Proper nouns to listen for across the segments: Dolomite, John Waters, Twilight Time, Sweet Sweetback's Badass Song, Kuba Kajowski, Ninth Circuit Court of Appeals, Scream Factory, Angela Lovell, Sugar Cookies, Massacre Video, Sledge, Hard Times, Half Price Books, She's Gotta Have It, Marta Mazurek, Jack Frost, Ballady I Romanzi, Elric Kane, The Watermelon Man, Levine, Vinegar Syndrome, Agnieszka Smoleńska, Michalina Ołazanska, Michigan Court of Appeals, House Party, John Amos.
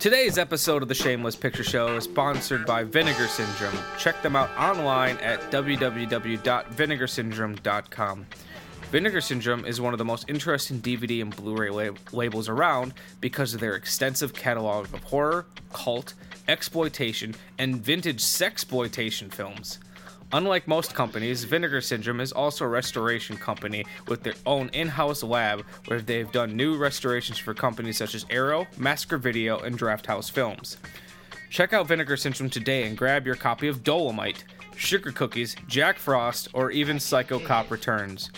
Today's episode of The Shameless Picture Show is sponsored by Vinegar Syndrome. Check them out online at www.vinegarsyndrome.com. Vinegar Syndrome is one of the most interesting DVD and Blu-ray labels around because of their extensive catalog of horror, cult, exploitation, and vintage sexploitation films. Unlike most companies, Vinegar Syndrome is also a restoration company with their own in-house lab where they've done new restorations for companies such as Arrow, Massacre Video, and Draft House Films. Check out Vinegar Syndrome today and grab your copy of Dolomite, Sugar Cookies, Jack Frost, or even Psycho Cop Returns.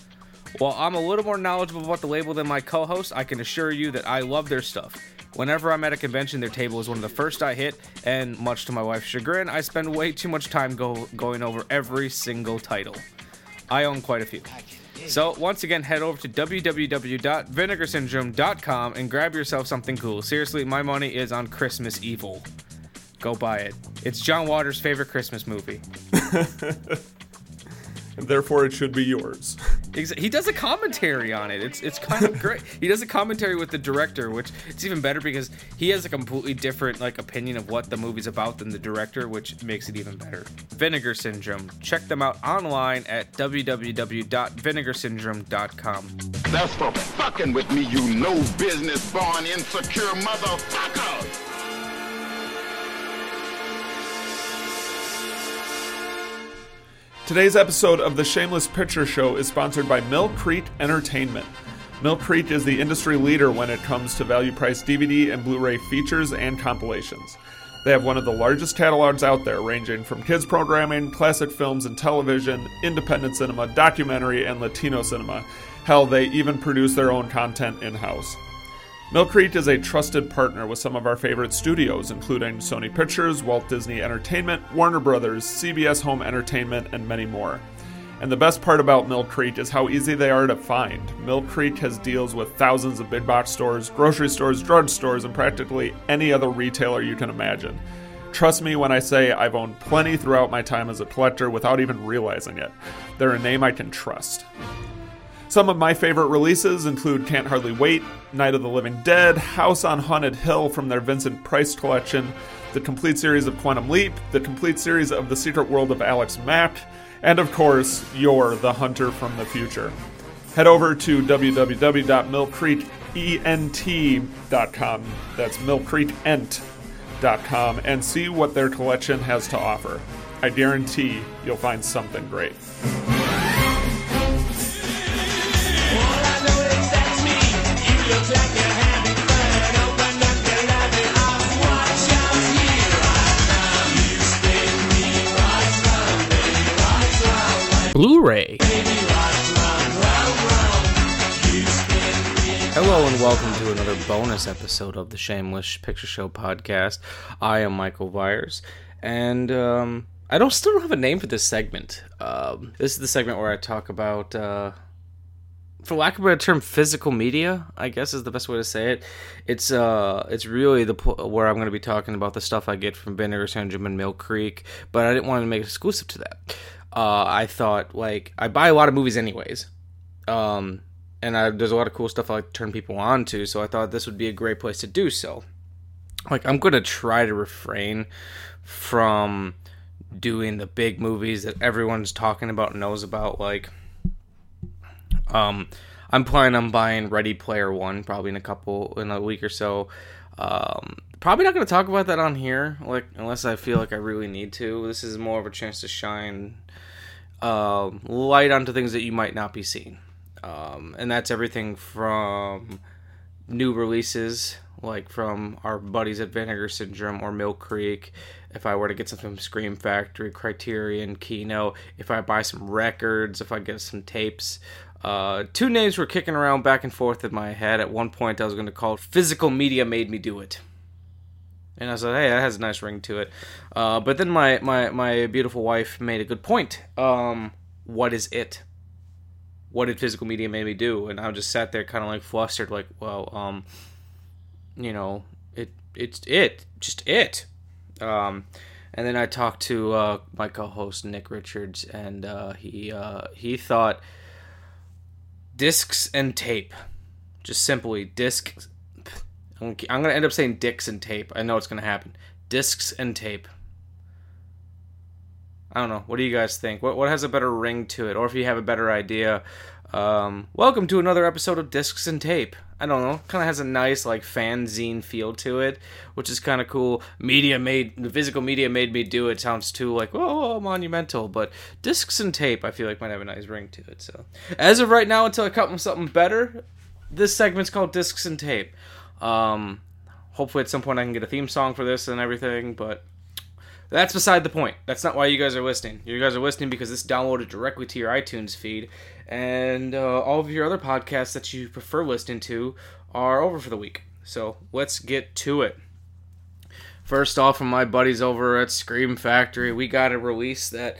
While I'm a little more knowledgeable about the label than my co-host, I can assure you that I love their stuff. Whenever I'm at a convention, their table is one of the first I hit, and much to my wife's chagrin, I spend way too much time going over every single title. I own quite a few. So, once again, head over to www.vinegarsyndrome.com and grab yourself something cool. Seriously, my money is on Christmas Evil. Go buy it. It's John Waters' favorite Christmas movie. And therefore, it should be yours. He does a commentary on it. It's kind of great. He does a commentary with the director, which it's even better because he has a completely different opinion of what the movie's about than the director, which makes it even better. Vinegar Syndrome. Check them out online at www.vinegarsyndrome.com. That's for fucking with me, you no business born insecure motherfucker. Today's episode of The Shameless Picture Show is sponsored by Mill Creek Entertainment. Mill Creek is the industry leader when it comes to value-priced DVD and Blu-ray features and compilations. They have one of the largest catalogs out there, ranging from kids programming, classic films and television, independent cinema, documentary, and Latino cinema. Hell, they even produce their own content in-house. Mill Creek is a trusted partner with some of our favorite studios, including Sony Pictures, Walt Disney Entertainment, Warner Brothers, CBS Home Entertainment, and many more. And the best part about Mill Creek is how easy they are to find. Mill Creek has deals with thousands of big box stores, grocery stores, drug stores, and practically any other retailer you can imagine. Trust me when I say I've owned plenty throughout my time as a collector without even realizing it. They're a name I can trust. Some of my favorite releases include Can't Hardly Wait, Night of the Living Dead, House on Haunted Hill from their Vincent Price collection, the complete series of Quantum Leap, the complete series of The Secret World of Alex Mack, and of course, You're the Hunter from the Future. Head over to www.millcreekent.com, that's millcreekent.com, and see what their collection has to offer. I guarantee you'll find something great. Blu-ray. Hello and welcome to another bonus episode of the Shameless Picture Show podcast. I am Michael Byers, and I still don't have a name for this segment. This is the segment where I talk about, for lack of a better term, physical media, I guess is the best way to say it. It's really where I'm going to be talking about the stuff I get from Vinegar Syndrome and Mill Creek, but I didn't want to make it exclusive to that. I thought, I buy a lot of movies anyways, and there's a lot of cool stuff I like to turn people on to, so I thought this would be a great place to do so. I'm going to try to refrain from doing the big movies that everyone's talking about and knows about, I'm planning on buying Ready Player One probably in a week or so. Probably not going to talk about that on here, unless I feel like I really need to. This is more of a chance to shine light onto things that you might not be seeing. And that's everything from new releases, from our buddies at Vinegar Syndrome or Mill Creek. If I were to get something from Scream Factory, Criterion, Kino. If I buy some records, if I get some tapes. Two names were kicking around back and forth in my head. At one point, I was going to call it Physical Media Made Me Do It. And I said, hey, that has a nice ring to it. But then my beautiful wife made a good point. What is it? What did physical media make me do? And I just sat there kind of flustered, it's just it. And then I talked to my co-host, Nick Richards, and he thought discs and tape. Just simply discs. I'm going to end up saying dicks and tape. I know it's going to happen. Discs and tape. I don't know. What do you guys think? What has a better ring to it? Or if you have a better idea, welcome to another episode of Discs and Tape. I don't know. Kind of has a nice, like, fanzine feel to it, which is kind of cool. The physical media made me do it. Sounds too, like, oh, monumental. But Discs and Tape, I feel like, might have a nice ring to it. So, as of right now, until I come up with something better, this segment's called Discs and Tape. Hopefully at some point I can get a theme song for this and everything, but that's beside the point. That's not why you guys are listening. You guys are listening because this downloaded directly to your iTunes feed, and all of your other podcasts that you prefer listening to are over for the week. So let's get to it. First off, from my buddies over at Scream Factory, we got a release that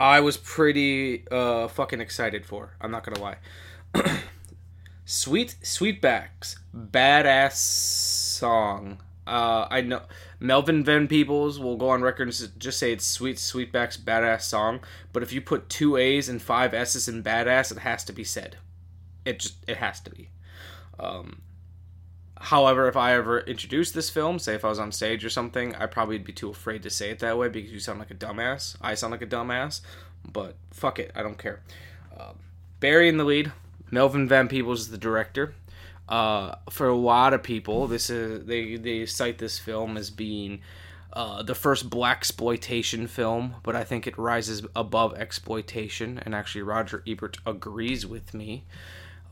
I was pretty fucking excited for. I'm not going to lie. Sweet Sweetback's Badass Song. I know Melvin Van Peebles will go on record and just say it's Sweet Sweetback's Badass Song, but if you put 2 A's and 5 S's in badass, it has to be said. It has to be. However, if I ever introduced this film, say if I was on stage or something, I probably would be too afraid to say it that way because you sound like a dumbass. I sound like a dumbass, but fuck it, I don't care. Barry in the lead. Melvin Van Peebles is the director. For a lot of people, this is they cite this film as being the first blaxploitation film, but I think it rises above exploitation, and actually Roger Ebert agrees with me.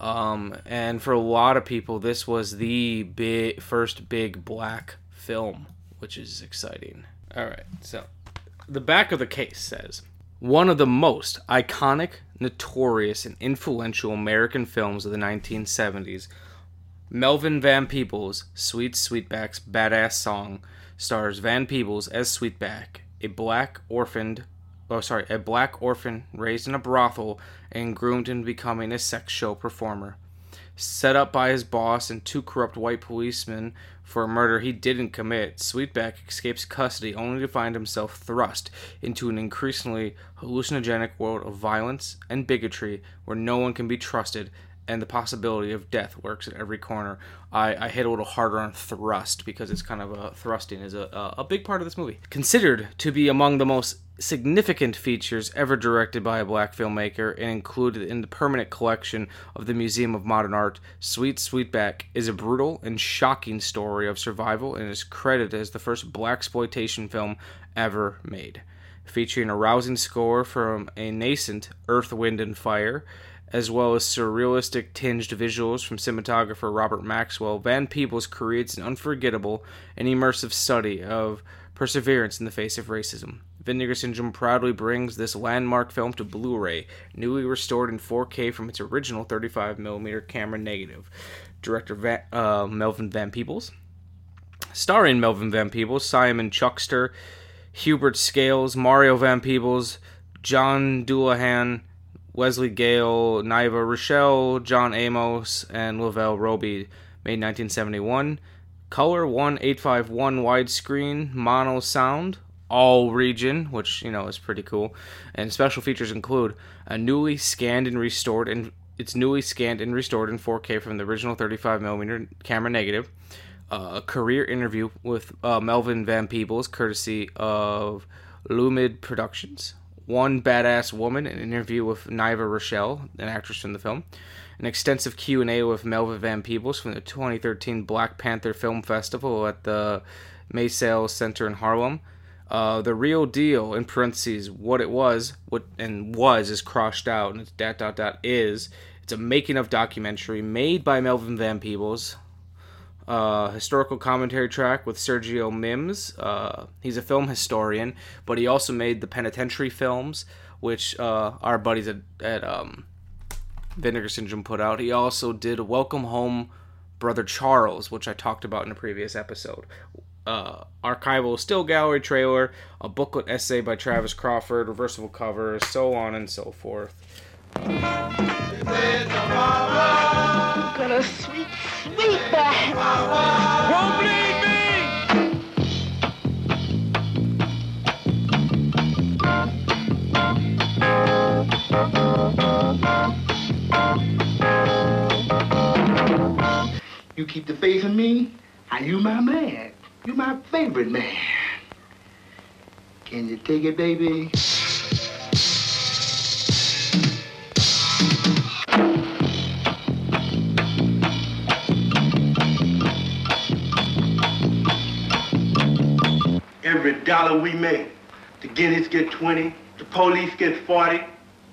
And for a lot of people, this was the first big black film, which is exciting. All right, so the back of the case says, one of the most iconic, notorious, and influential American films of the 1970s, Melvin Van Peebles' Sweet Sweetback's Badass Song stars Van Peebles as Sweetback, a black orphan raised in a brothel and groomed into becoming a sex show performer. Set up by his boss and 2 corrupt white policemen for a murder he didn't commit, Sweetback escapes custody only to find himself thrust into an increasingly hallucinogenic world of violence and bigotry where no one can be trusted and the possibility of death lurks at every corner. I hit a little harder on thrust because it's kind of thrusting is a big part of this movie. Considered to be among the most significant features ever directed by a black filmmaker and included in the permanent collection of the Museum of Modern Art, Sweet Sweetback is a brutal and shocking story of survival and is credited as the first blaxploitation film ever made. Featuring a rousing score from a nascent Earth, Wind, and Fire, as well as surrealistic tinged visuals from cinematographer Robert Maxwell, Van Peebles creates an unforgettable and immersive study of perseverance in the face of racism. Vinegar Syndrome proudly brings this landmark film to Blu-ray, newly restored in 4K from its original 35mm camera negative. Director Melvin Van Peebles. Starring Melvin Van Peebles, Simon Chuckster, Hubert Scales, Mario Van Peebles, John Doolahan, Wesley Gale, Naiva Rochelle, John Amos, and Lavelle Roby, made 1971. Color 1.851 widescreen, mono sound, all region, which, you know, is pretty cool. And special features include a newly scanned and restored, and it's newly scanned and restored in 4K from the original 35mm camera negative. A career interview with Melvin Van Peebles, courtesy of Lumid Productions. One Badass Woman, an interview with Naiva Rochelle, an actress from the film. An extensive Q&A with Melvin Van Peebles from the 2013 Black Panther Film Festival at the Maysales Center in Harlem. The Real Deal, in parentheses, what it was, what and was is crossed out, and it's ... is. It's a making-of documentary made by Melvin Van Peebles. Historical commentary track with Sergio Mims. He's a film historian, but he also made the Penitentiary films, which our buddies at Vinegar Syndrome put out. He also did Welcome Home, Brother Charles, which I talked about in a previous episode. Archival still gallery trailer, a booklet essay by Travis Crawford, reversible cover, so on and so forth. Sweetback. Won't bleed me. You keep the faith in me, Now, you my man. You my favorite man. Can you take it, baby? Every dollar we make, the Guineas get 20, the police get 40,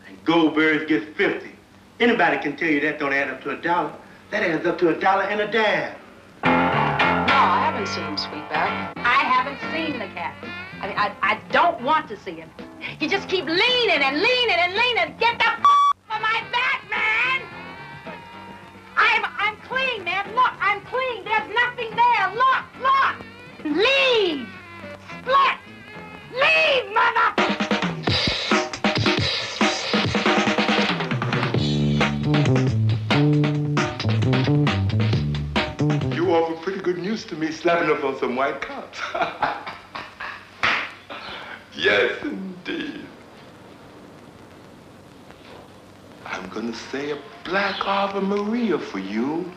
and Goldbergs get 50. Anybody can tell you that don't add up to a dollar. That adds up to a dollar and a dime. No, I haven't seen him, Sweetback. I haven't seen the cat. I mean, I don't want to see him. You just keep leaning and leaning and leaning. Get the f*** off of my back, man! I'm clean, man. Look, I'm clean. There's nothing there. Look, look! Leave! Split! Leave, mother... You offer pretty good news to me, slapping up on some white cops. Yes, indeed. I'm gonna say a black Ave Maria for you.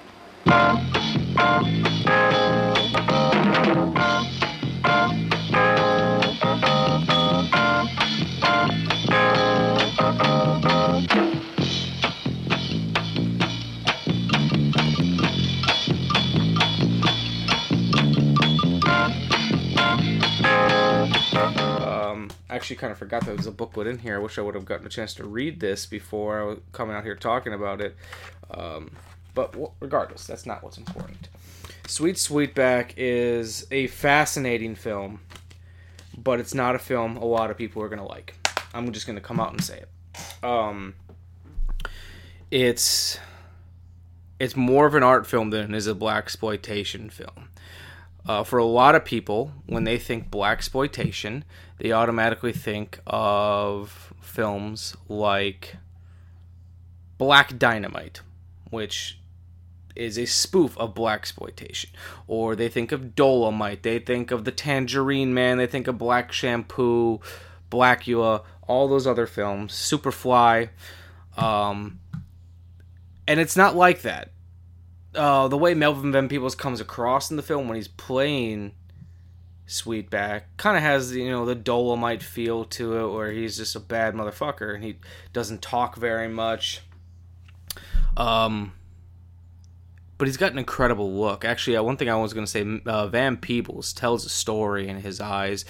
Actually kind of forgot there was a booklet in here. I wish I would have gotten a chance to read this before I was coming out here talking about it. But regardless, that's not what's important. Sweet Sweetback is a fascinating film, but it's not a film a lot of people are going to like. I'm just going to come out and say it. It's more of an art film than it is a blaxploitation film. For a lot of people, when they think blaxploitation, they automatically think of films like Black Dynamite, which is a spoof of blaxploitation. Or they think of Dolomite, they think of The Tangerine Man, they think of Black Shampoo, Blackula, all those other films, Superfly. And it's not like that. The way Melvin Van Peebles comes across in the film when he's playing Sweetback kind of has, you know, the Dolomite feel to it, where he's just a bad motherfucker and he doesn't talk very much. But he's got an incredible look. Actually, one thing I was going to say, Van Peebles tells a story in his eyes.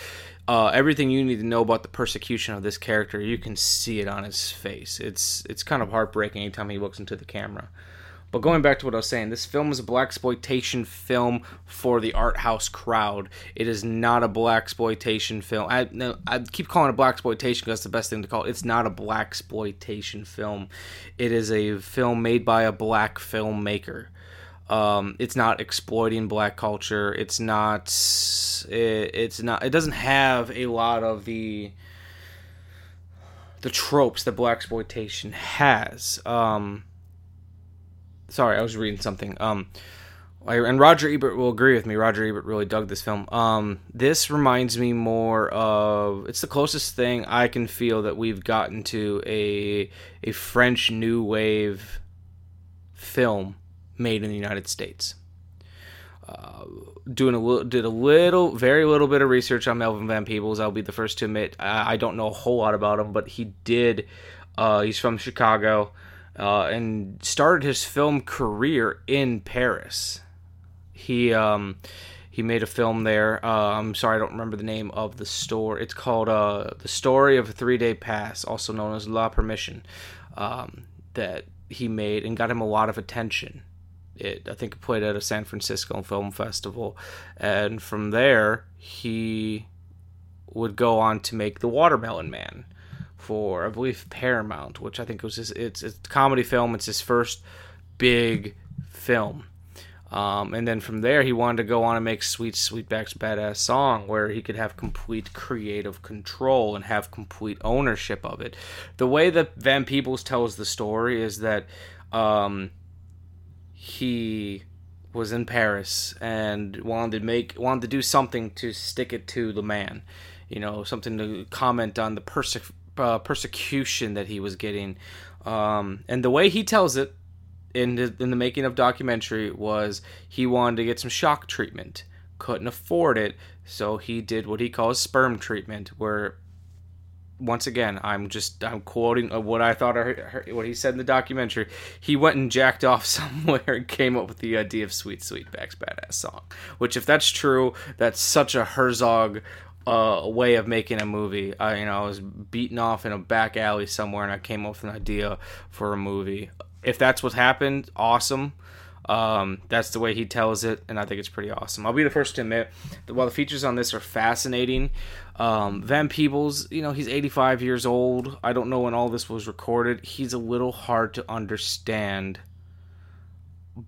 Everything you need to know about the persecution of this character, you can see it on his face. It's kind of heartbreaking anytime he looks into the camera. But going back to what I was saying, this film is a blaxploitation film for the art house crowd. It is not a blaxploitation film. I keep calling it blaxploitation because it's the best thing to call it. It's not a blaxploitation film. It is a film made by a black filmmaker. It's not exploiting black culture. It's not. It doesn't have a lot of the tropes that blaxploitation has. Sorry, I was reading something. And Roger Ebert will agree with me. Roger Ebert really dug this film. This reminds me more of... It's the closest thing I can feel that we've gotten to a French New Wave film made in the United States. Did a very little bit of research on Melvin Van Peebles. I'll be the first to admit I don't know a whole lot about him, but he did. He's from Chicago. And started his film career in Paris. He made a film there. I'm sorry, I don't remember the name of the store. It's called The Story of a 3-Day Pass, also known as La Permission, that he made and got him a lot of attention. I think it played at a San Francisco film festival. And from there, he would go on to make The Watermelon Man, for I believe Paramount, which I think was it's a comedy film. It's his first big film, and then from there he wanted to go on and make Sweet Sweetback's Badass Song, where he could have complete creative control and have complete ownership of it. The way that Van Peebles tells the story is that he was in Paris and wanted to do something to stick it to the man, you know, something to comment on the persecution that he was getting, and the way he tells it in the making of documentary was he wanted to get some shock treatment, couldn't afford it, so he did what he calls sperm treatment, where, once again, I'm quoting what I thought I heard, what he said in the documentary. He went and jacked off somewhere and came up with the idea of Sweet Sweetback's Badass Song, which, if that's true, that's such a Herzog way of making a movie. I was beaten off in a back alley somewhere, and I came up with an idea for a movie. If that's what happened, awesome. That's the way he tells it, and I think it's pretty awesome. I'll be the first to admit that while the features on this are fascinating, Van Peebles, he's 85 years old. I don't know when all this was recorded. He's a little hard to understand,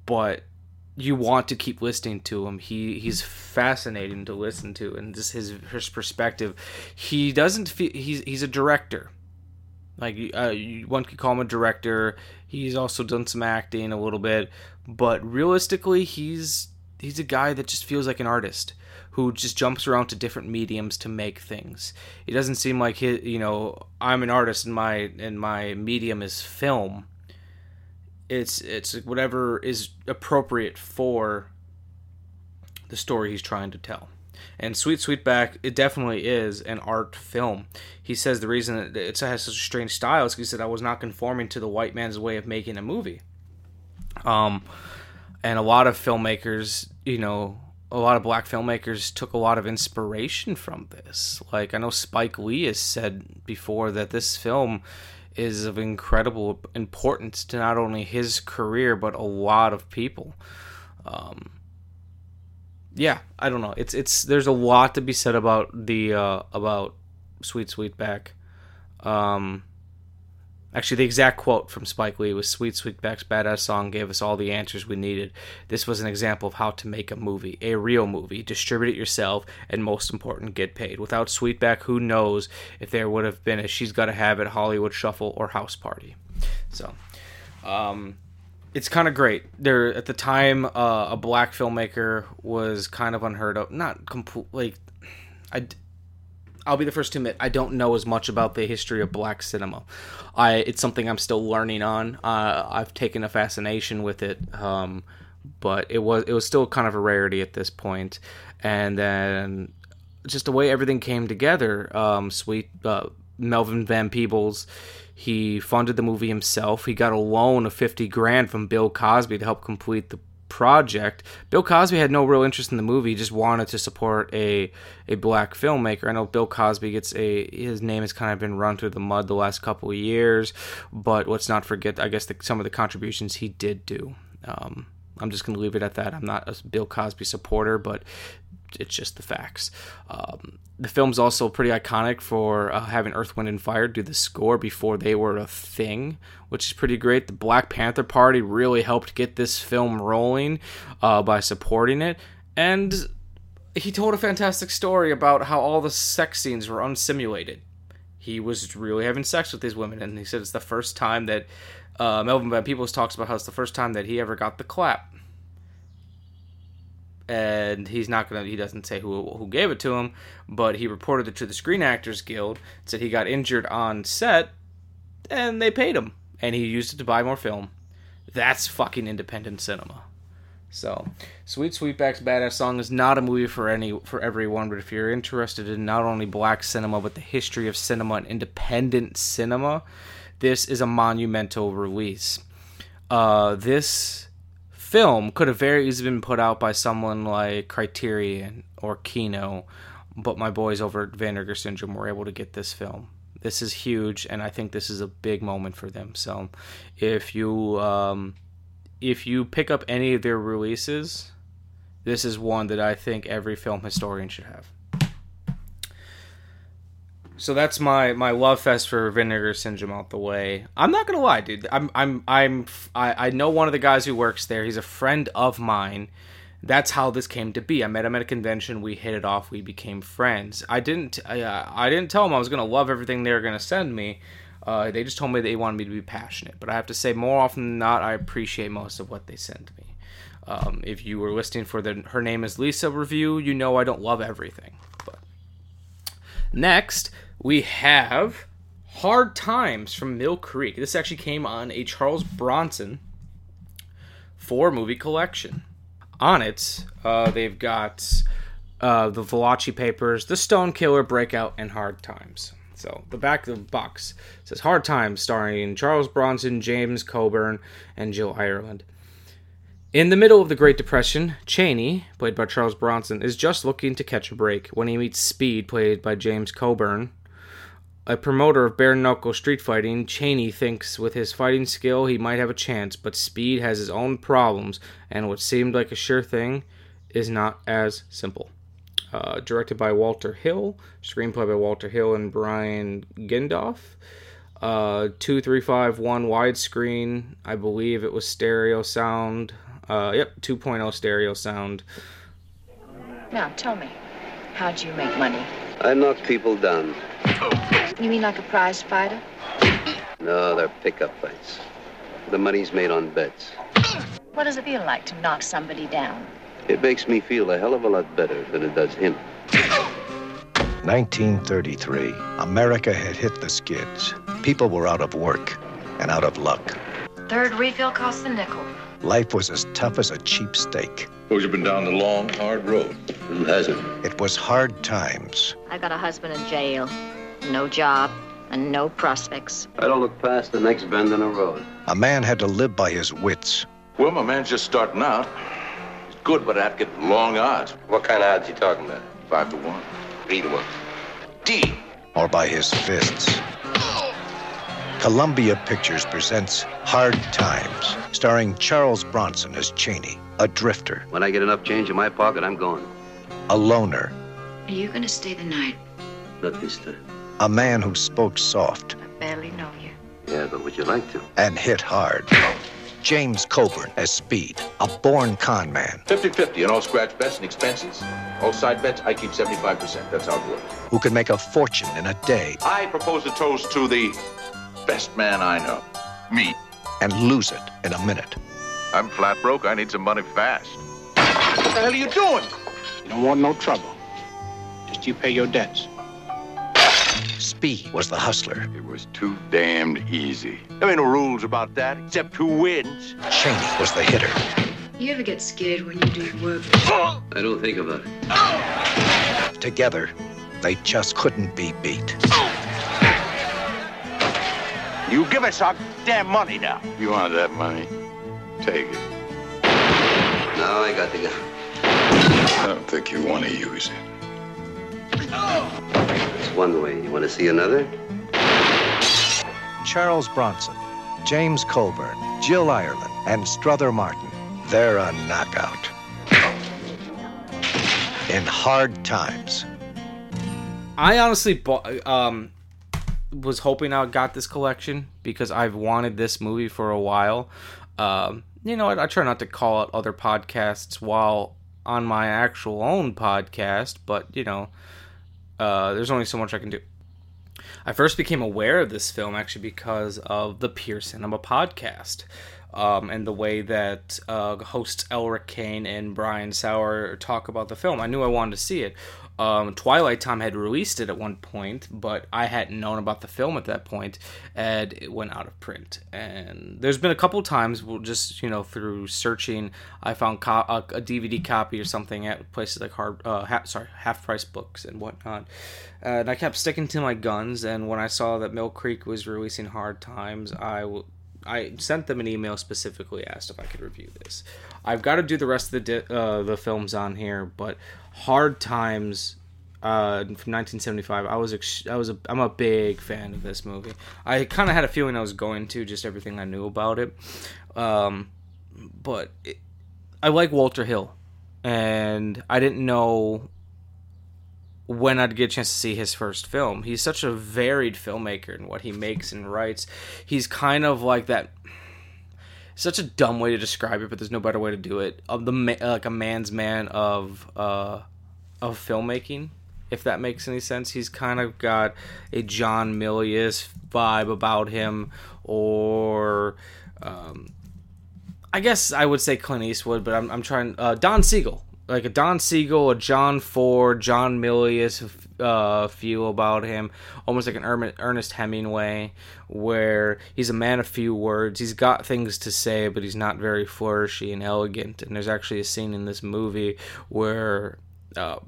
but you want to keep listening to him. He's fascinating to listen to, and just his perspective. He doesn't feel he's a director. One could call him a director. He's also done some acting a little bit, but realistically, he's a guy that just feels like an artist who just jumps around to different mediums to make things. It doesn't seem like I'm an artist and my medium is film. It's whatever is appropriate for the story he's trying to tell. And Sweet Sweetback, it definitely is an art film. He says the reason that it has such a strange style is because he said, I was not conforming to the white man's way of making a movie. And a lot of filmmakers, a lot of black filmmakers took a lot of inspiration from this. Like, I know Spike Lee has said before that this film is of incredible importance to not only his career, but a lot of people. Yeah, I don't know. It's there's a lot to be said about about Sweet Sweetback. Actually, the exact quote from Spike Lee was, "Sweet Sweetback's Badass Song gave us all the answers we needed. This was an example of how to make a movie, a real movie, distribute it yourself, and most important, get paid. Without Sweetback, who knows if there would have been a She's Gotta Have It, Hollywood Shuffle, or House Party." So, it's kind of great. There at the time, a black filmmaker was kind of unheard of. Not completely. I'll be the first to admit I don't know as much about the history of black cinema. It's something I'm still learning on. I've taken a fascination with it, but it was still kind of a rarity at this point. And then just the way everything came together. Melvin Van Peebles, he funded the movie himself. He got a loan of $50,000 from Bill Cosby to help complete the project. Bill Cosby had no real interest in the movie. He just wanted to support a black filmmaker. I know Bill Cosby his name has kind of been run through the mud the last couple of years, but let's not forget, I guess, some of the contributions he did do. I'm just going to leave it at that. I'm not a Bill Cosby supporter, but it's just the facts. The film's also pretty iconic for having Earth, Wind, and Fire do the score before they were a thing, which is pretty great. The Black Panther Party really helped get this film rolling by supporting it. And he told a fantastic story about how all the sex scenes were unsimulated. He was really having sex with these women, and he said it's the first time that Melvin Van Peebles talks about how it's the first time that he ever got the clap. And he doesn't say who gave it to him, but he reported it to the Screen Actors Guild, said he got injured on set, and they paid him. And he used it to buy more film. That's fucking independent cinema. So, Sweet Sweetback's Badass Song is not a movie for everyone, but if you're interested in not only black cinema, but the history of cinema and independent cinema, this is a monumental release. This film could have very easily been put out by someone like Criterion or Kino, but my boys over at Vinegar Syndrome were able to get this film. This is huge, and I think this is a big moment for them. So, if you pick up any of their releases, this is one that I think every film historian should have. So that's my love fest for Vinegar Syndrome out the way. I'm not gonna lie, dude. I know one of the guys who works there. He's a friend of mine. That's how this came to be. I met him at a convention. We hit it off. We became friends. I didn't tell him I was gonna love everything they were gonna send me. They just told me they wanted me to be passionate. But I have to say, more often than not, I appreciate most of what they send me. If you were listening for the Her Name Is Lisa review, you know I don't love everything. But next, we have Hard Times from Mill Creek. This actually came on a Charles Bronson four-movie collection. On it, they've got The Valachi Papers, The Stone Killer, Breakout, and Hard Times. So, the back of the box says Hard Times, starring Charles Bronson, James Coburn, and Jill Ireland. In the middle of the Great Depression, Cheney, played by Charles Bronson, is just looking to catch a break when he meets Speed, played by James Coburn. A promoter of bare-knuckle street fighting, Cheney thinks with his fighting skill he might have a chance, but Speed has his own problems, and what seemed like a sure thing is not as simple. Directed by Walter Hill, screenplay by Walter Hill and Brian Gindoff. 2.351 widescreen, I believe it was stereo sound. 2.0 stereo sound. Now, tell me, how'd you make money? I knock people down. You mean like a prize fighter? No, they're pickup fights. The money's made on bets. What does it feel like to knock somebody down? It makes me feel a hell of a lot better than it does him. 1933, America had hit the skids. People were out of work and out of luck. Third refill costs a nickel. Life was as tough as a cheap steak. Suppose you've been down the long, hard road. Who hasn't? It was hard times. I got a husband in jail, no job, and no prospects. I don't look past the next bend in the road. A man had to live by his wits. Well, my man's just starting out. He's good, but I'd get long odds. What kind of odds are you talking about? 5-1. 3-1. D. Or by his fists. Columbia Pictures presents Hard Times, starring Charles Bronson as Cheney, a drifter. When I get enough change in my pocket, I'm going. A loner. Are you going to stay the night? Not this time. A man who spoke soft. I barely know you. Yeah, but would you like to? And hit hard. James Coburn as Speed, a born con man. 50-50 on all scratch bets and expenses. All side bets, I keep 75%. That's how it works. Who can make a fortune in a day. I propose a toast to the best man I know, me. And lose it in a minute. I'm flat broke. I need some money fast. What the hell are you doing? You don't want no trouble. Just you pay your debts. Speed was the hustler. It was too damned easy. There ain't no rules about that, except who wins. Cheney was the hitter. You ever get scared when you do your work? I don't think about it. Together, they just couldn't be beat. You give us our damn money now. You want that money? Take it. No, I got the gun. I don't think you want to use it. That's one way. You want to see another? Charles Bronson, James Coburn, Jill Ireland, and Strother Martin. They're a knockout. In Hard Times. I honestly bought... was hoping I got this collection because I've wanted this movie for a while. I try not to call out other podcasts while on my actual own podcast, but there's only so much I can do. I first became aware of this film actually because of the Pure Cinema podcast, and the way that hosts Elric Kane and Brian Sauer talk about the film. I knew I wanted to see it. Twilight Time had released it at one point, but I hadn't known about the film at that point, and it went out of print. And there's been a couple times, through searching, I found a DVD copy or something at places like Half Price Books and whatnot. And I kept sticking to my guns, and when I saw that Mill Creek was releasing Hard Times, I sent them an email specifically, asked if I could review this. I've got to do the rest of the films on here, but Hard Times from 1975. I'm a big fan of this movie. I kind of had a feeling I was going to, just everything I knew about it. But I like Walter Hill, and I didn't know when I'd get a chance to see his first film. He's such a varied filmmaker in what he makes and writes. He's kind of like that. Such a dumb way to describe it, but there's no better way to do it. Like a man's man of filmmaking, if that makes any sense. He's kind of got a John Milius vibe about him, or I guess I would say Clint Eastwood, but I'm trying. Don Siegel like a Don Siegel, a John Ford, John Milius feel about him, almost like an Ernest Hemingway, where he's a man of few words. He's got things to say, but he's not very flourishy and elegant. And there's actually a scene in this movie where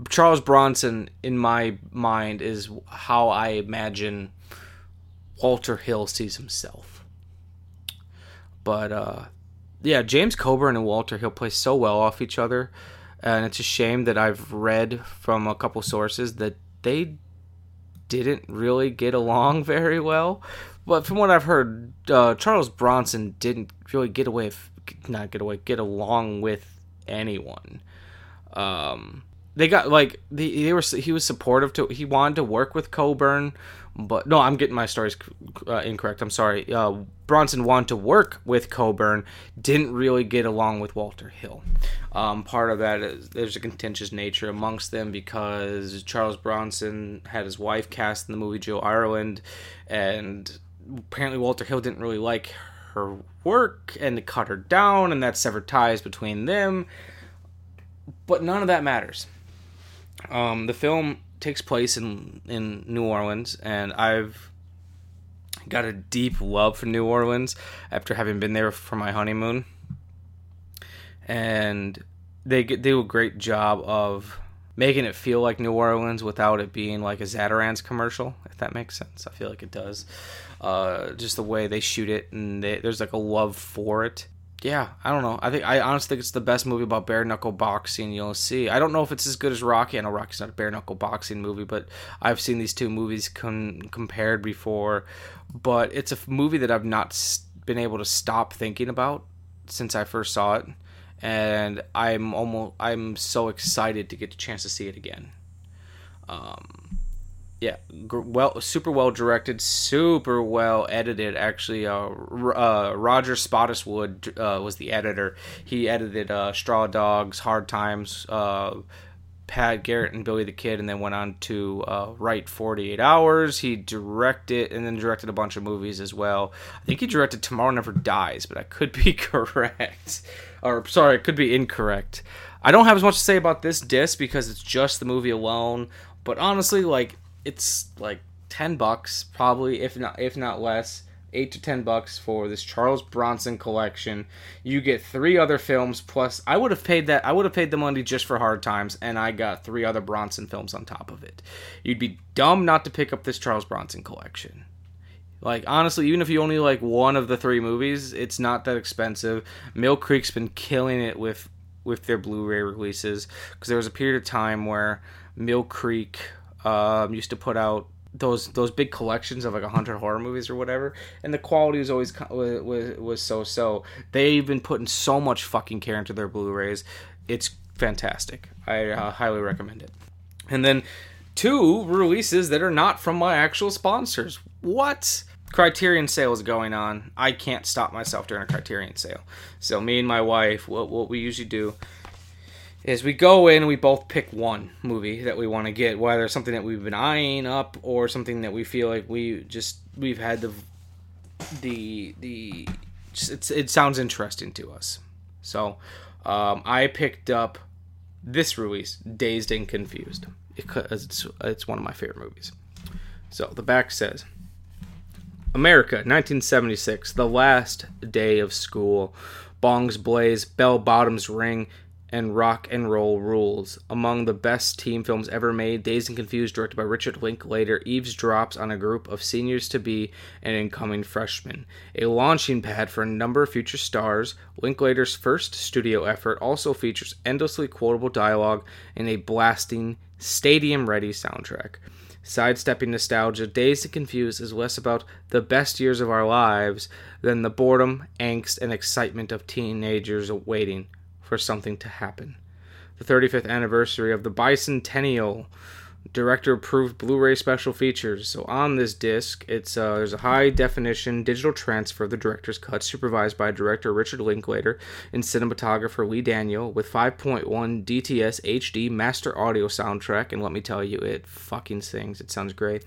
Charles Bronson, in my mind, is how I imagine Walter Hill sees himself. But yeah, James Coburn and Walter Hill play so well off each other. And it's a shame that I've read from a couple sources that they didn't really get along very well. But from what I've heard, Charles Bronson didn't really get along with anyone. He was supportive to, he wanted to work with Coburn, but no, I'm getting my stories incorrect. I'm sorry. Bronson wanted to work with Coburn, didn't really get along with Walter Hill. Part of that is there's a contentious nature amongst them because Charles Bronson had his wife cast in the movie Jill Ireland, and apparently Walter Hill didn't really like her work and cut her down, and that severed ties between them. But none of that matters. The film takes place in New Orleans, and I've got a deep love for New Orleans after having been there for my honeymoon. And they do a great job of making it feel like New Orleans without it being like a Zatarans commercial, if that makes sense. I feel like it does. Just the way they shoot it, and there's like a love for it. Yeah, I don't know. I honestly think it's the best movie about bare knuckle boxing you'll see. I don't know if it's as good as Rocky. I know Rocky's not a bare knuckle boxing movie, but I've seen these two movies compared before. But it's a movie that I've not been able to stop thinking about since I first saw it, and I'm so excited to get the chance to see it again. Yeah, super well directed, super well edited. Actually, Roger Spottiswoode was the editor. He edited Straw Dogs, Hard Times, Pat Garrett and Billy the Kid, and then went on to write 48 Hours. He directed, and then directed a bunch of movies as well. I think he directed Tomorrow Never Dies, but I could be correct. Or, sorry, it could be incorrect. I don't have as much to say about this disc because it's just the movie alone, but honestly, like, it's like $10 probably, if not less, $8 to $10 for this Charles Bronson collection. You get 3 other films plus. I would have paid the money just for Hard Times, and I got 3 other Bronson films on top of it. You'd be dumb not to pick up this Charles Bronson collection. Like, honestly, even if you only like one of the 3 movies, it's not that expensive. Mill Creek's been killing it with their Blu-ray releases, because there was a period of time where Mill Creek used to put out those big collections of like 100 horror movies or whatever, and the quality was always was so. They've been putting so much fucking care into their Blu-rays. It's fantastic. I highly recommend it. And then 2 releases that are not from my actual sponsors. What? Criterion sale is going on. I can't stop myself during a Criterion sale. So me and my wife, what we usually do is we go in and we both pick one movie that we want to get, whether it's something that we've been eyeing up or something that we feel like we've had it sounds interesting to us. So I picked up this release, Dazed and Confused, because it's one of my favorite movies. So the back says, America, 1976, the last day of school, bongs blaze, bell bottoms ring, and rock and roll rules. Among the best teen films ever made, Dazed and Confused, directed by Richard Linklater, eavesdrops on a group of seniors-to-be and incoming freshmen. A launching pad for a number of future stars, Linklater's first studio effort also features endlessly quotable dialogue and a blasting, stadium-ready soundtrack. Sidestepping nostalgia, Dazed and Confused is less about the best years of our lives than the boredom, angst, and excitement of teenagers waiting for something to happen. The 35th anniversary of the bicentennial director-approved Blu-ray special features. So on this disc, it's there's a high-definition digital transfer of the director's cut, supervised by director Richard Linklater and cinematographer Lee Daniel, with 5.1 DTS HD master audio soundtrack, and let me tell you, it fucking sings. It sounds great.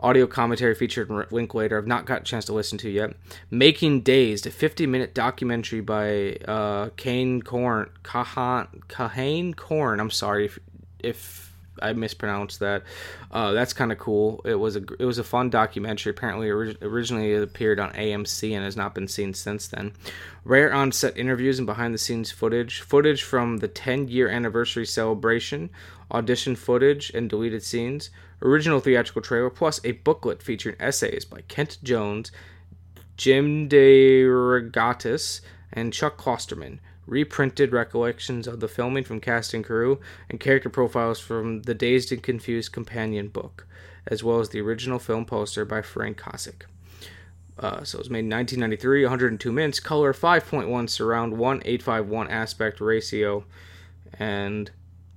Audio commentary featured in Linklater I've not got a chance to listen to yet. Making Dazed, a 50-minute documentary by Kahane Korn. I'm sorry if I mispronounced that. That's kind of cool. It was a fun documentary. Apparently, originally it appeared on AMC and has not been seen since then. Rare on-set interviews and behind-the-scenes footage from the 10-year anniversary celebration, audition footage and deleted scenes, original theatrical trailer, plus a booklet featuring essays by Kent Jones, Jim DeRogatis, and Chuck Klosterman. Reprinted recollections of the filming from cast and crew, and character profiles from the Dazed and Confused companion book, as well as the original film poster by Frank Kosick. So it was made in 1993, 102 minutes, color 5.1, surround 1.851 aspect ratio, and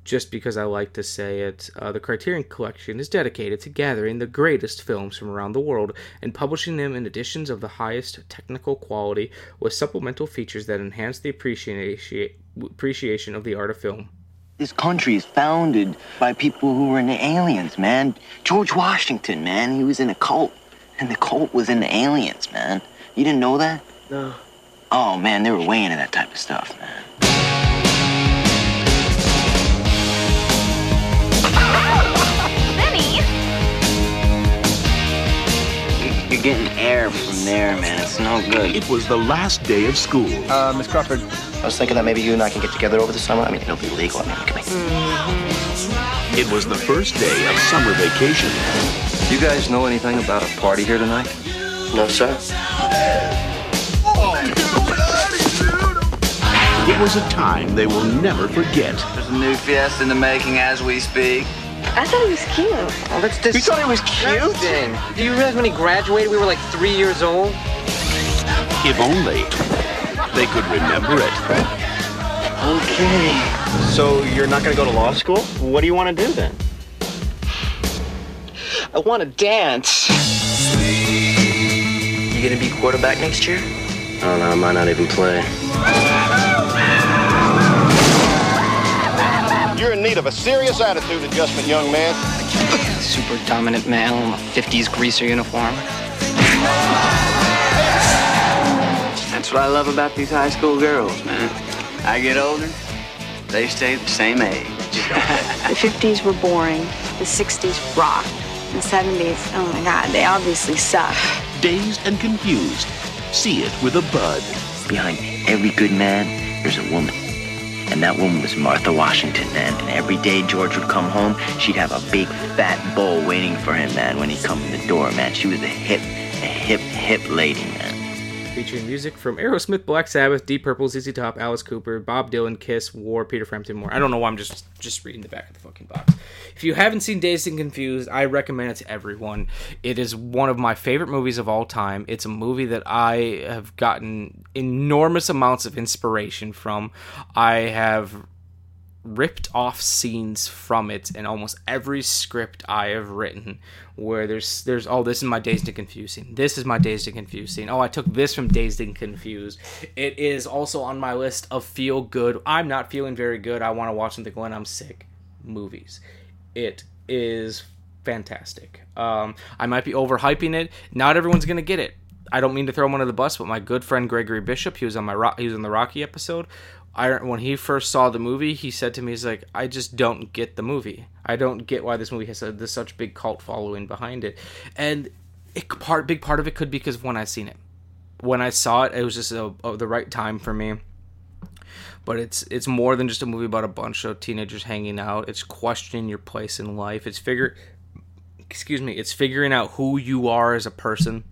just because I like to say it, the Criterion Collection is dedicated to gathering the greatest films from around the world and publishing them in editions of the highest technical quality with supplemental features that enhance the appreciation of the art of film. This country is founded by people who were into aliens, man. George Washington, man, he was in a cult, and the cult was into aliens, man. You didn't know that? No. Oh, man, they were way into that type of stuff, man. You're getting air from there, man. It's no good. It was the last day of school. Miss Crawford, I was thinking that maybe you and I can get together over the summer. I mean, it'll be legal. I mean, look at me. It was the first day of summer vacation. You guys know anything about a party here tonight? No, sir. It was a time they will never forget. There's a new fiesta in the making as we speak. I thought he was cute. Oh, that's this. You thought he was cute? Then. Do you realize when he graduated, we were like 3 years old? If only they could remember it. Okay. So you're not going to go to law school? What do you want to do then? I want to dance. You going to be quarterback next year? I don't know. I might not even play. You're in need of a serious attitude adjustment, young man. Super dominant male in a 50s greaser uniform. That's what I love about these high school girls, man. I get older, they stay the same age. The 50s were boring, the 60s rocked, the 70s, oh my God, they obviously suck. Dazed and Confused. See it with a bud. Behind every good man, there's a woman. And that woman was Martha Washington, man. And every day George would come home, she'd have a big fat bowl waiting for him, man, when he'd come in the door, man. She was a hip lady, man. Featuring music from Aerosmith, Black Sabbath, Deep Purple, ZZ Top, Alice Cooper, Bob Dylan, Kiss, War, Peter Frampton, more. I don't know why I'm just reading the back of the fucking box. If you haven't seen Dazed and Confused, I recommend it to everyone. It is one of my favorite movies of all time. It's a movie that I have gotten enormous amounts of inspiration from. I have ripped off scenes from it in almost every script I have written, where there's oh, this is my Dazed and Confused scene. This is my Dazed and Confused scene. Oh, I took this from Dazed and Confused. It is also on my list of feel good. I'm not feeling very good. I want to watch something when I'm sick. Movies. It is fantastic. I might be overhyping it. Not everyone's gonna get it. I don't mean to throw him under the bus, but my good friend Gregory Bishop, he was on the Rocky episode. When he first saw the movie, he said to me, he's like, I just don't get the movie. I don't get why this movie has this such big cult following behind it. And a big part of it could be because when I seen it. When I saw it, it was just the right time for me. But it's more than just a movie about a bunch of teenagers hanging out. It's questioning your place in life. It's figuring out who you are as a person.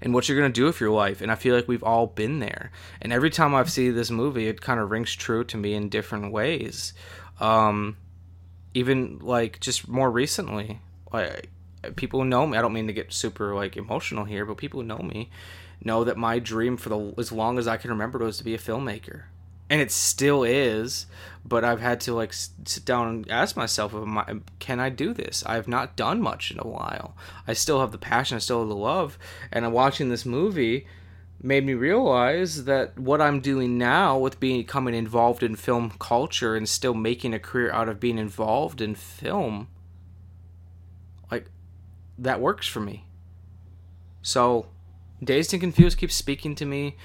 And what you're going to do with your life. And I feel like we've all been there. And every time I've seen this movie, it kind of rings true to me in different ways. Even, like, just more recently. Like, people who know me, I don't mean to get super, like, emotional here, but people who know me know that my dream as long as I can remember was to be a filmmaker. and it still is, but I've had to like sit down and ask myself, can I do this? I've not done much in a while. I still have the passion, I still have the love, and watching this movie made me realize that what I'm doing now with becoming involved in film culture and still making a career out of being involved in film, like, that works for me. So, Dazed and Confused keeps speaking to me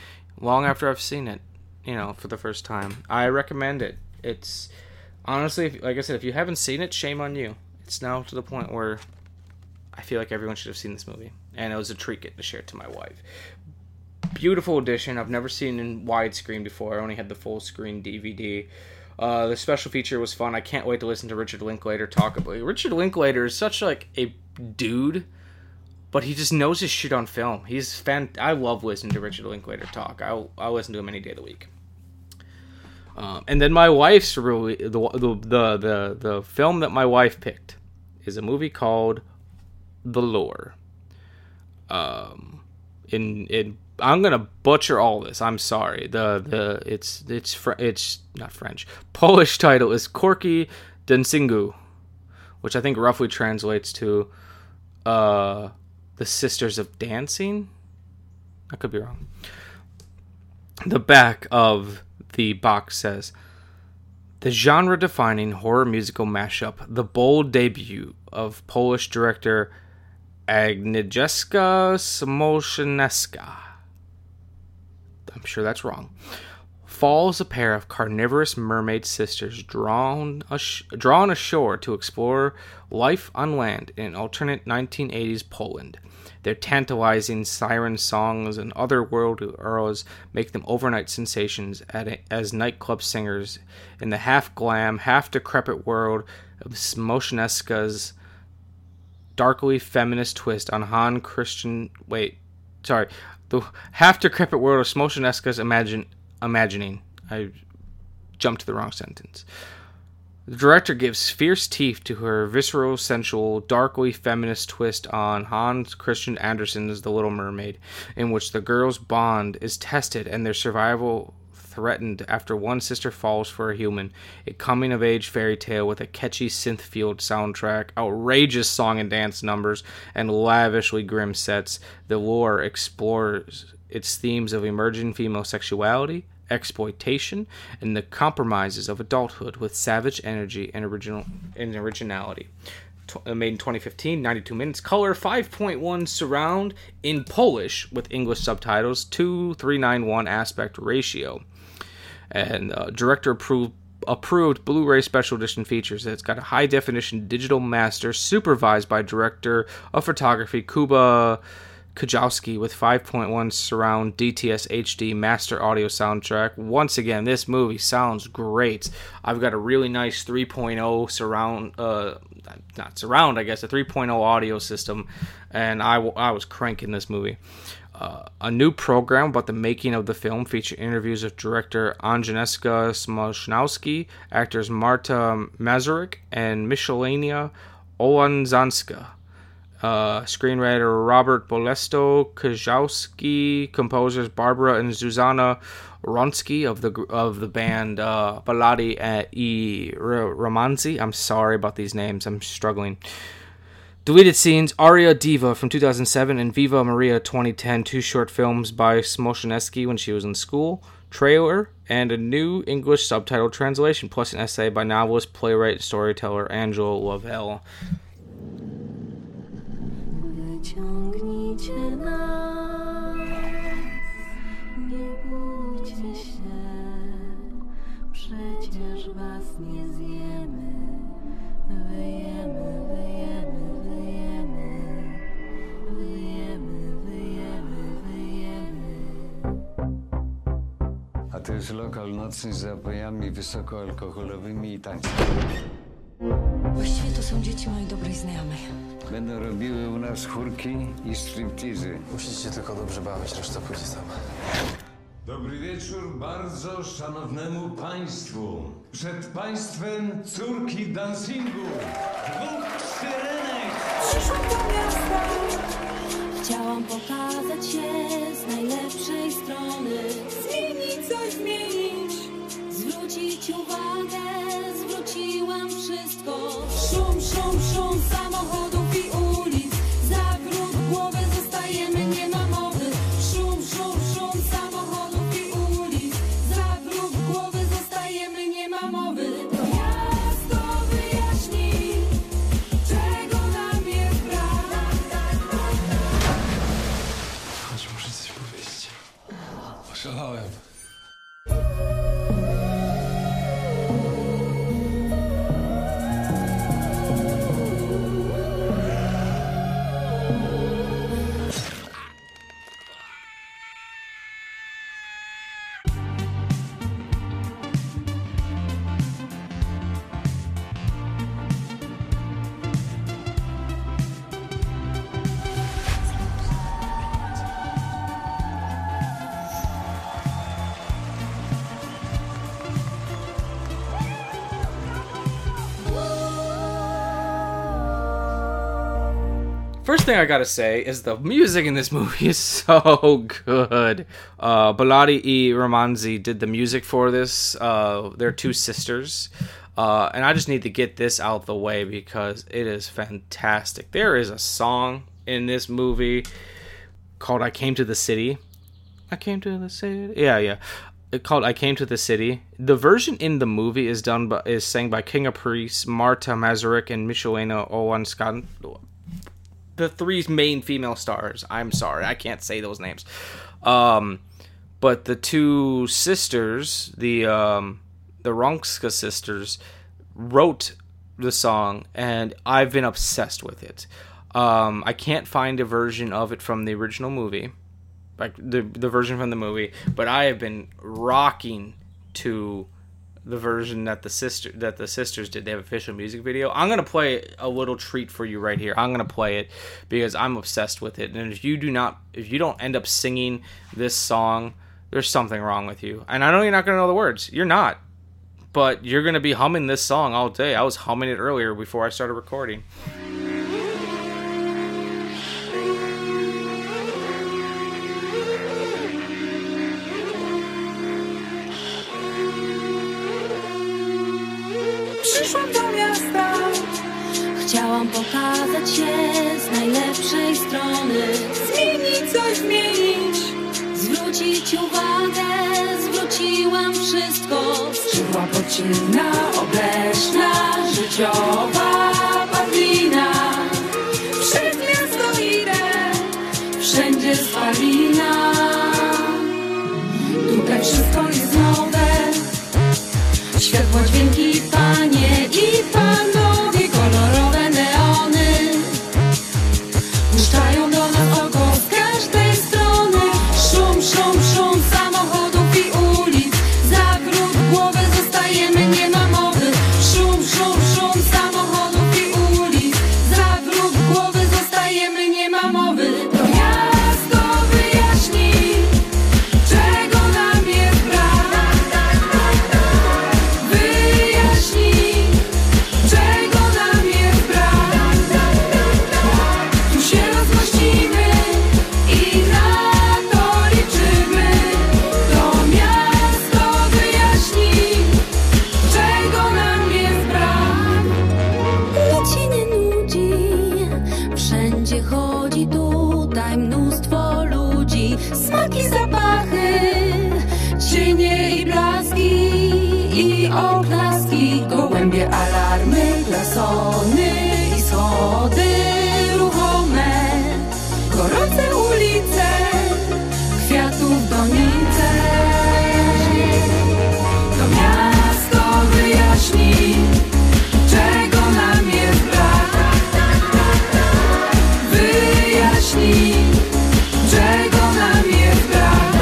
long after I've seen it, you know, for the first time. I recommend it. It's, honestly, like I said, if you haven't seen it, shame on you. It's now to the point where I feel like everyone should have seen this movie. And it was a treat getting to share it to my wife. Beautiful edition. I've never seen in widescreen before. I only had the full screen DVD. The special feature was fun. I can't wait to listen to Richard Linklater talk about it. Richard Linklater is such like a dude, but he just knows his shit on film. He's I love listening to Richard Linklater talk. I'll listen to him any day of the week. And then my wife's really the film that my wife picked is a movie called The Lure. I'm gonna butcher all this. I'm sorry. It's not French. Polish title is Korki Dancingu, which I think roughly translates to the Sisters of Dancing. I could be wrong. The back of the box says the genre-defining horror musical mashup, the bold debut of Polish director Agnieszka Smoleńska. I'm sure that's wrong. Falls a pair of carnivorous mermaid sisters drawn ashore to explore life on land in an alternate 1980s Poland. Their tantalizing siren songs and otherworldly eras make them overnight sensations as nightclub singers in the half-glam, half-decrepit world of Smoleńska's darkly feminist twist on the half-decrepit world of Smoleńska's imagining. I jumped to the wrong sentence. The director gives fierce teeth to her visceral, sensual, darkly feminist twist on Hans Christian Andersen's The Little Mermaid, in which the girls' bond is tested and their survival threatened after one sister falls for a human, a coming-of-age fairy tale with a catchy synth-fueled soundtrack, outrageous song and dance numbers, and lavishly grim sets. The Lure explores its themes of emerging female sexuality, exploitation, and the compromises of adulthood with savage energy and originality. Made in 2015, 92 minutes, color 5.1 surround in Polish with English subtitles, 2:3:91 aspect ratio. And director approved Blu-ray special edition features. It's got a high-definition digital master supervised by director of photography Kuba Kajowski with 5.1 surround DTS HD master audio soundtrack. Once again, this movie sounds great. I've got a really nice 3.0 surround, a 3.0 audio system, and I was cranking this movie. A new program about the making of the film featured interviews of director Agnieszka Smoleńska, actors Marta Mazurek, and Michalina Ołazanska. Screenwriter Robert Bolesto, Kajowski, composers Barbara and Zuzana Ronsky of the band Ballady I Romanzi. I'm sorry about these names. I'm struggling. Deleted scenes, Aria Diva from 2007 and Viva Maria 2010, two short films by Smoleńska when she was in school, trailer, and a new English subtitle translation, plus an essay by novelist, playwright, and storyteller Angela Lovell. A to jest lokal nocny z napojami wysokoalkoholowymi I tańcami. Właściwie to są dzieci mojej dobrej znajomej. Będą robiły u nas chórki I striptizy. Musicie się tylko dobrze bawić, reszta pójdzie sama. Dobry wieczór bardzo szanownemu państwu. Przed państwem córki dancingu. Dwóch syrenek. Przyszłam do miasta. Chciałam pokazać się z najlepszej strony. Zmienić coś, zmienić. zwrócić uwagę, zwróciłam wszystko. Szum, szum, szum samochodów i ulic. Zawrót głowy, zostajemy nie ma mowy. Szum, szum, szum samochodów i ulic. Zawrót głowy, zostajemy nie ma mowy. To miasto wyjaśni, czego nam jest brak. Chodź, muszę coś powiedzieć. Oszalałem. First thing I gotta say is the music in this movie is so good. Baladi e Romanzi did the music for this. They're two sisters. And I just need to get this out the way because it is fantastic. There is a song in this movie called I Came to the City. I Came to the City? Yeah. It's called I Came to the City. The version in the movie is sang by King of Paris, Marta Mazurek, and Michaela Owenskan. The three main female stars. I'm sorry, I can't say those names. But the two sisters, the Ronska sisters, wrote the song, and I've been obsessed with it. I can't find a version of it from the original movie, like the version from the movie. But I have been rocking to the version that the sisters did. They have an official music video. I'm going to play a little treat for you right here. I'm going to play it because I'm obsessed with it. And if you don't end up singing this song, there's something wrong with you. And I know you're not going to know the words. You're not. But you're going to be humming this song all day. I was humming it earlier before I started recording. Przyszłam do miasta, chciałam pokazać się z najlepszej strony. Zmienić, coś zmienić, zwrócić uwagę, zwróciłam wszystko. Skrzydła pocinna, obleśna, życiowa padlina. Przez miasto idę, wszędzie spalina. Tutaj wszystko jest nowe. Światła, dźwięki, panie i panowie, kolorowe neony puszczają do nas oko z każdej strony. Szum, szum, szum samochodów i ulic. Zawrót głowy, zostajemy, nie ma mowy. Szum, szum, szum samochodów i ulic. Zawrót głowy, zostajemy, nie ma mowy. To miasto wyjaśni, czego nam jest brak. Czego nam jest brak?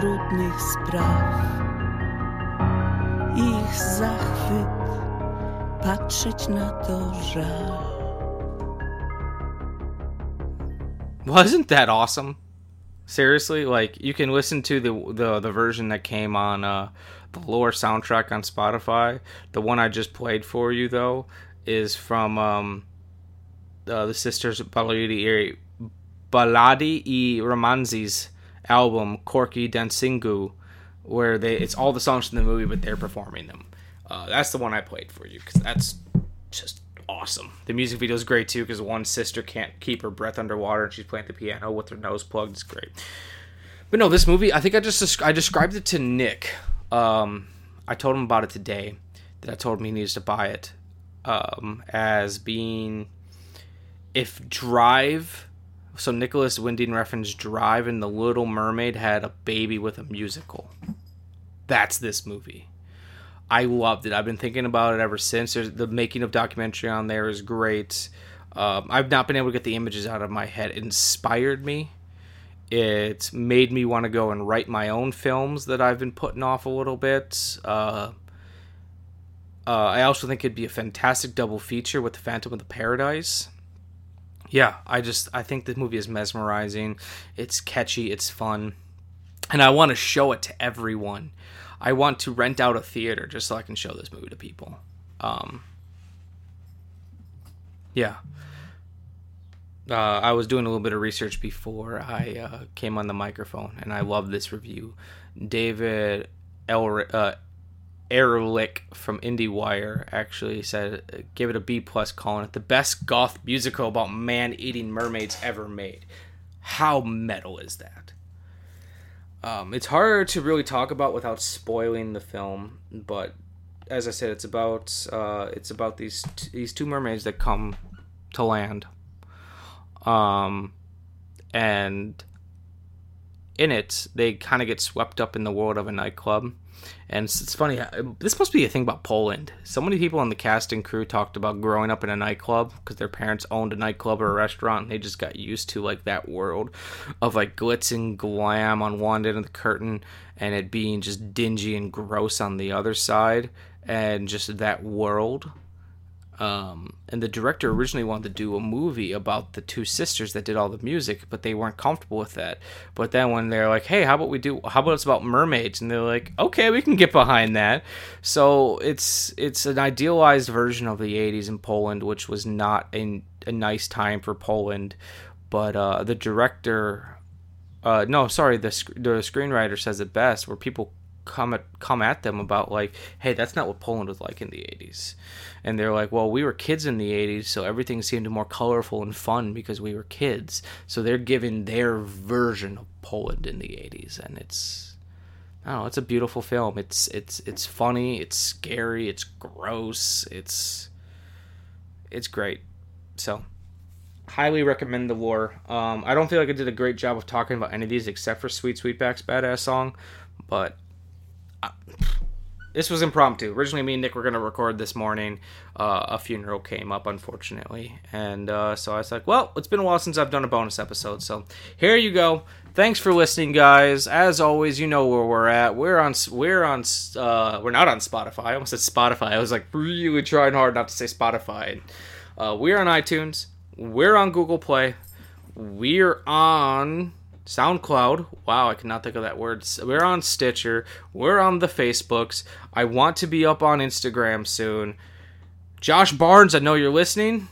brudnych spraw. Ich zachwyt, patrzeć na to żal. Wasn't that awesome? Seriously, like, you can listen to the version that came on the Lore soundtrack on Spotify. The one I just played for you, though, is from the sisters Baladi I Romanzi's album Corki Dansingu, where it's all the songs from the movie, but they're performing them. That's the one I played for you, because that's just awesome. The music video is great too, because one sister can't keep her breath underwater and she's playing the piano with her nose plugged. It's great. But no, this movie, I think I described it to Nick. I told him about it today, that I told him he needs to buy it, as being, if Drive, so Nicholas Winding referenced Drive and The Little Mermaid had a baby with a musical. That's this movie. I loved it. I've been thinking about it ever since. The making of documentary on there is great. I've not been able to get the images out of my head. It inspired me. It made me want to go and write my own films that I've been putting off a little bit. I also think it'd be a fantastic double feature with The Phantom of the Paradise. Yeah, I think this movie is mesmerizing. It's catchy. It's fun. And I want to show it to everyone. I want to rent out a theater just so I can show this movie to people. I was doing a little bit of research before I came on the microphone, and I love this review. David Ehrlich from IndieWire actually said, give it a B+, calling it the best goth musical about man-eating mermaids ever made. How metal is that? It's hard to really talk about without spoiling the film, but as I said, it's about these two mermaids that come to land, and in it they kind of get swept up in the world of a nightclub. And it's funny, this must be a thing about Poland. So many people on the cast and crew talked about growing up in a nightclub because their parents owned a nightclub or a restaurant, and they just got used to like that world of like glitz and glam on one end of the curtain and it being just dingy and gross on the other side, and just that world. And the director originally wanted to do a movie about the two sisters that did all the music, but they weren't comfortable with that. But then when they're like, hey, how about it's about mermaids? And they're like, okay, we can get behind that. So it's an idealized version of the 80s in Poland, which was not a nice time for Poland. But the director, the screenwriter says it best, where people come at them about like, hey, that's not what Poland was like in the 80s. And they're like, well, we were kids in the 80s, so everything seemed more colorful and fun because we were kids. So they're giving their version of Poland in the 80s, and it's a beautiful film. It's funny, it's scary, it's gross, it's great. So highly recommend The Lore. I don't feel like I did a great job of talking about any of these except for Sweet Sweetback's Badass Song, but this was impromptu. Originally, me and Nick were going to record this morning. A funeral came up, unfortunately. And so I was like, well, it's been a while since I've done a bonus episode. So here you go. Thanks for listening, guys. As always, you know where we're at. We're not on Spotify. I almost said Spotify. I was like really trying hard not to say Spotify. We're on iTunes. We're on Google Play. We're on SoundCloud. Wow, I cannot think of that word. We're on Stitcher. We're on the Facebooks. I want to be up on Instagram soon. Josh Barnes, I know you're listening.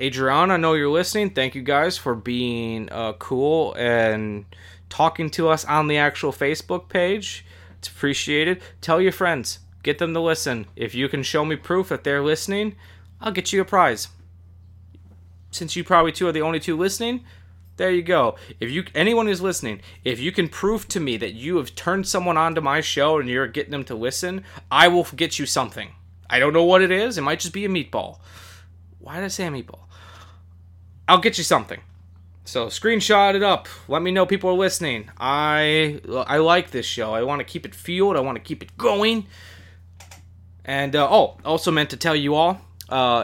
Adriana, I know you're listening. Thank you guys for being cool and talking to us on the actual Facebook page. It's appreciated. Tell your friends. Get them to listen. If you can show me proof that they're listening, I'll get you a prize. Since you probably two are the only two listening, there you go. Anyone who's listening, if you can prove to me that you have turned someone onto my show and you're getting them to listen, I will get you something. I don't know what it is. It might just be a meatball. Why did I say a meatball? I'll get you something. So screenshot it up. Let me know people are listening. I like this show. I want to keep it fueled. I want to keep it going. And also meant to tell you all,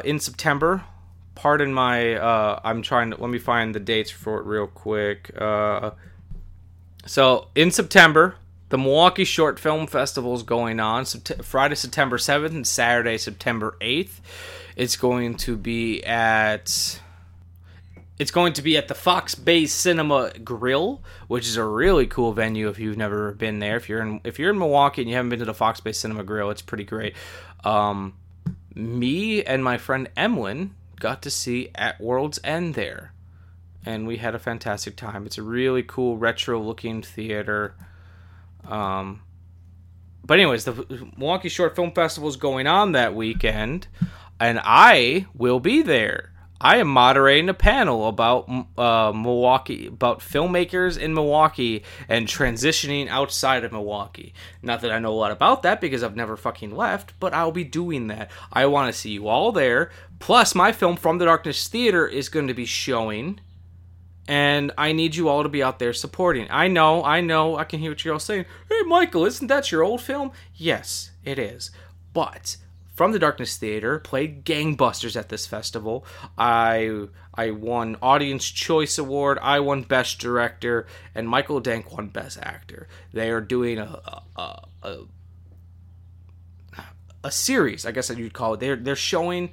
in September. Pardon my, let me find the dates for it real quick. So in September, The Milwaukee Short Film Festival is going on Friday, September 7th and Saturday, September 8th. It's going to be at the Fox Bay Cinema Grill, which is a really cool venue if you've never been there. If you're in Milwaukee and you haven't been to the Fox Bay Cinema Grill, it's pretty great. Me and my friend Emlyn got to see At World's End there, and we had a fantastic time. It's a really cool retro-looking theater. But anyways, the Milwaukee Short Film Festival is going on that weekend, and I will be there. I am moderating a panel about filmmakers in Milwaukee and transitioning outside of Milwaukee. Not that I know a lot about that because I've never fucking left, but I'll be doing that. I want to see you all there. Plus, my film From the Darkness Theater is going to be showing, and I need you all to be out there supporting. I know, I can hear what you're all saying. Hey, Michael, isn't that your old film? Yes, it is. But From the Darkness Theater played gangbusters at this festival. I won Audience Choice Award, I won Best Director, and Michael Denk won Best Actor. They are doing a series, I guess you'd call it. They're showing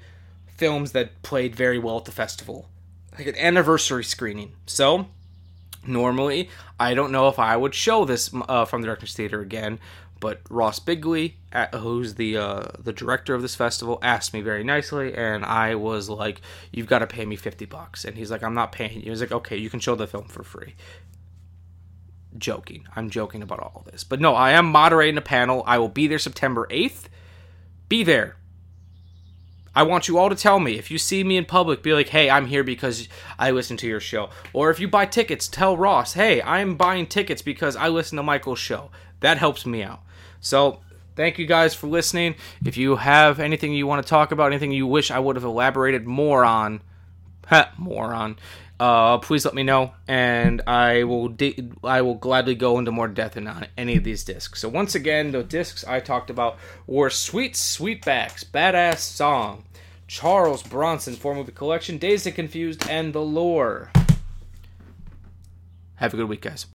films that played very well at the festival, like an anniversary screening. So normally, I don't know if I would show this From the Darkness Theater again. But Ross Bigley, who's the director of this festival, asked me very nicely, and I was like, you've got to pay me $50. And he's like, I'm not paying you. He's like, okay, you can show the film for free. Joking. I'm joking about all this. But no, I am moderating a panel. I will be there September 8th. Be there. I want you all to tell me. If you see me in public, be like, hey, I'm here because I listened to your show. Or if you buy tickets, tell Ross, hey, I'm buying tickets because I listened to Michael's show. That helps me out. So, thank you guys for listening. If you have anything you want to talk about, anything you wish I would have elaborated more on, please let me know, and I will gladly go into more depth on any of these discs. So, once again, the discs I talked about were Sweet Sweetback's Badass Song, Charles Bronson, Four Movie Collection, Dazed and Confused, and The Lore. Have a good week, guys.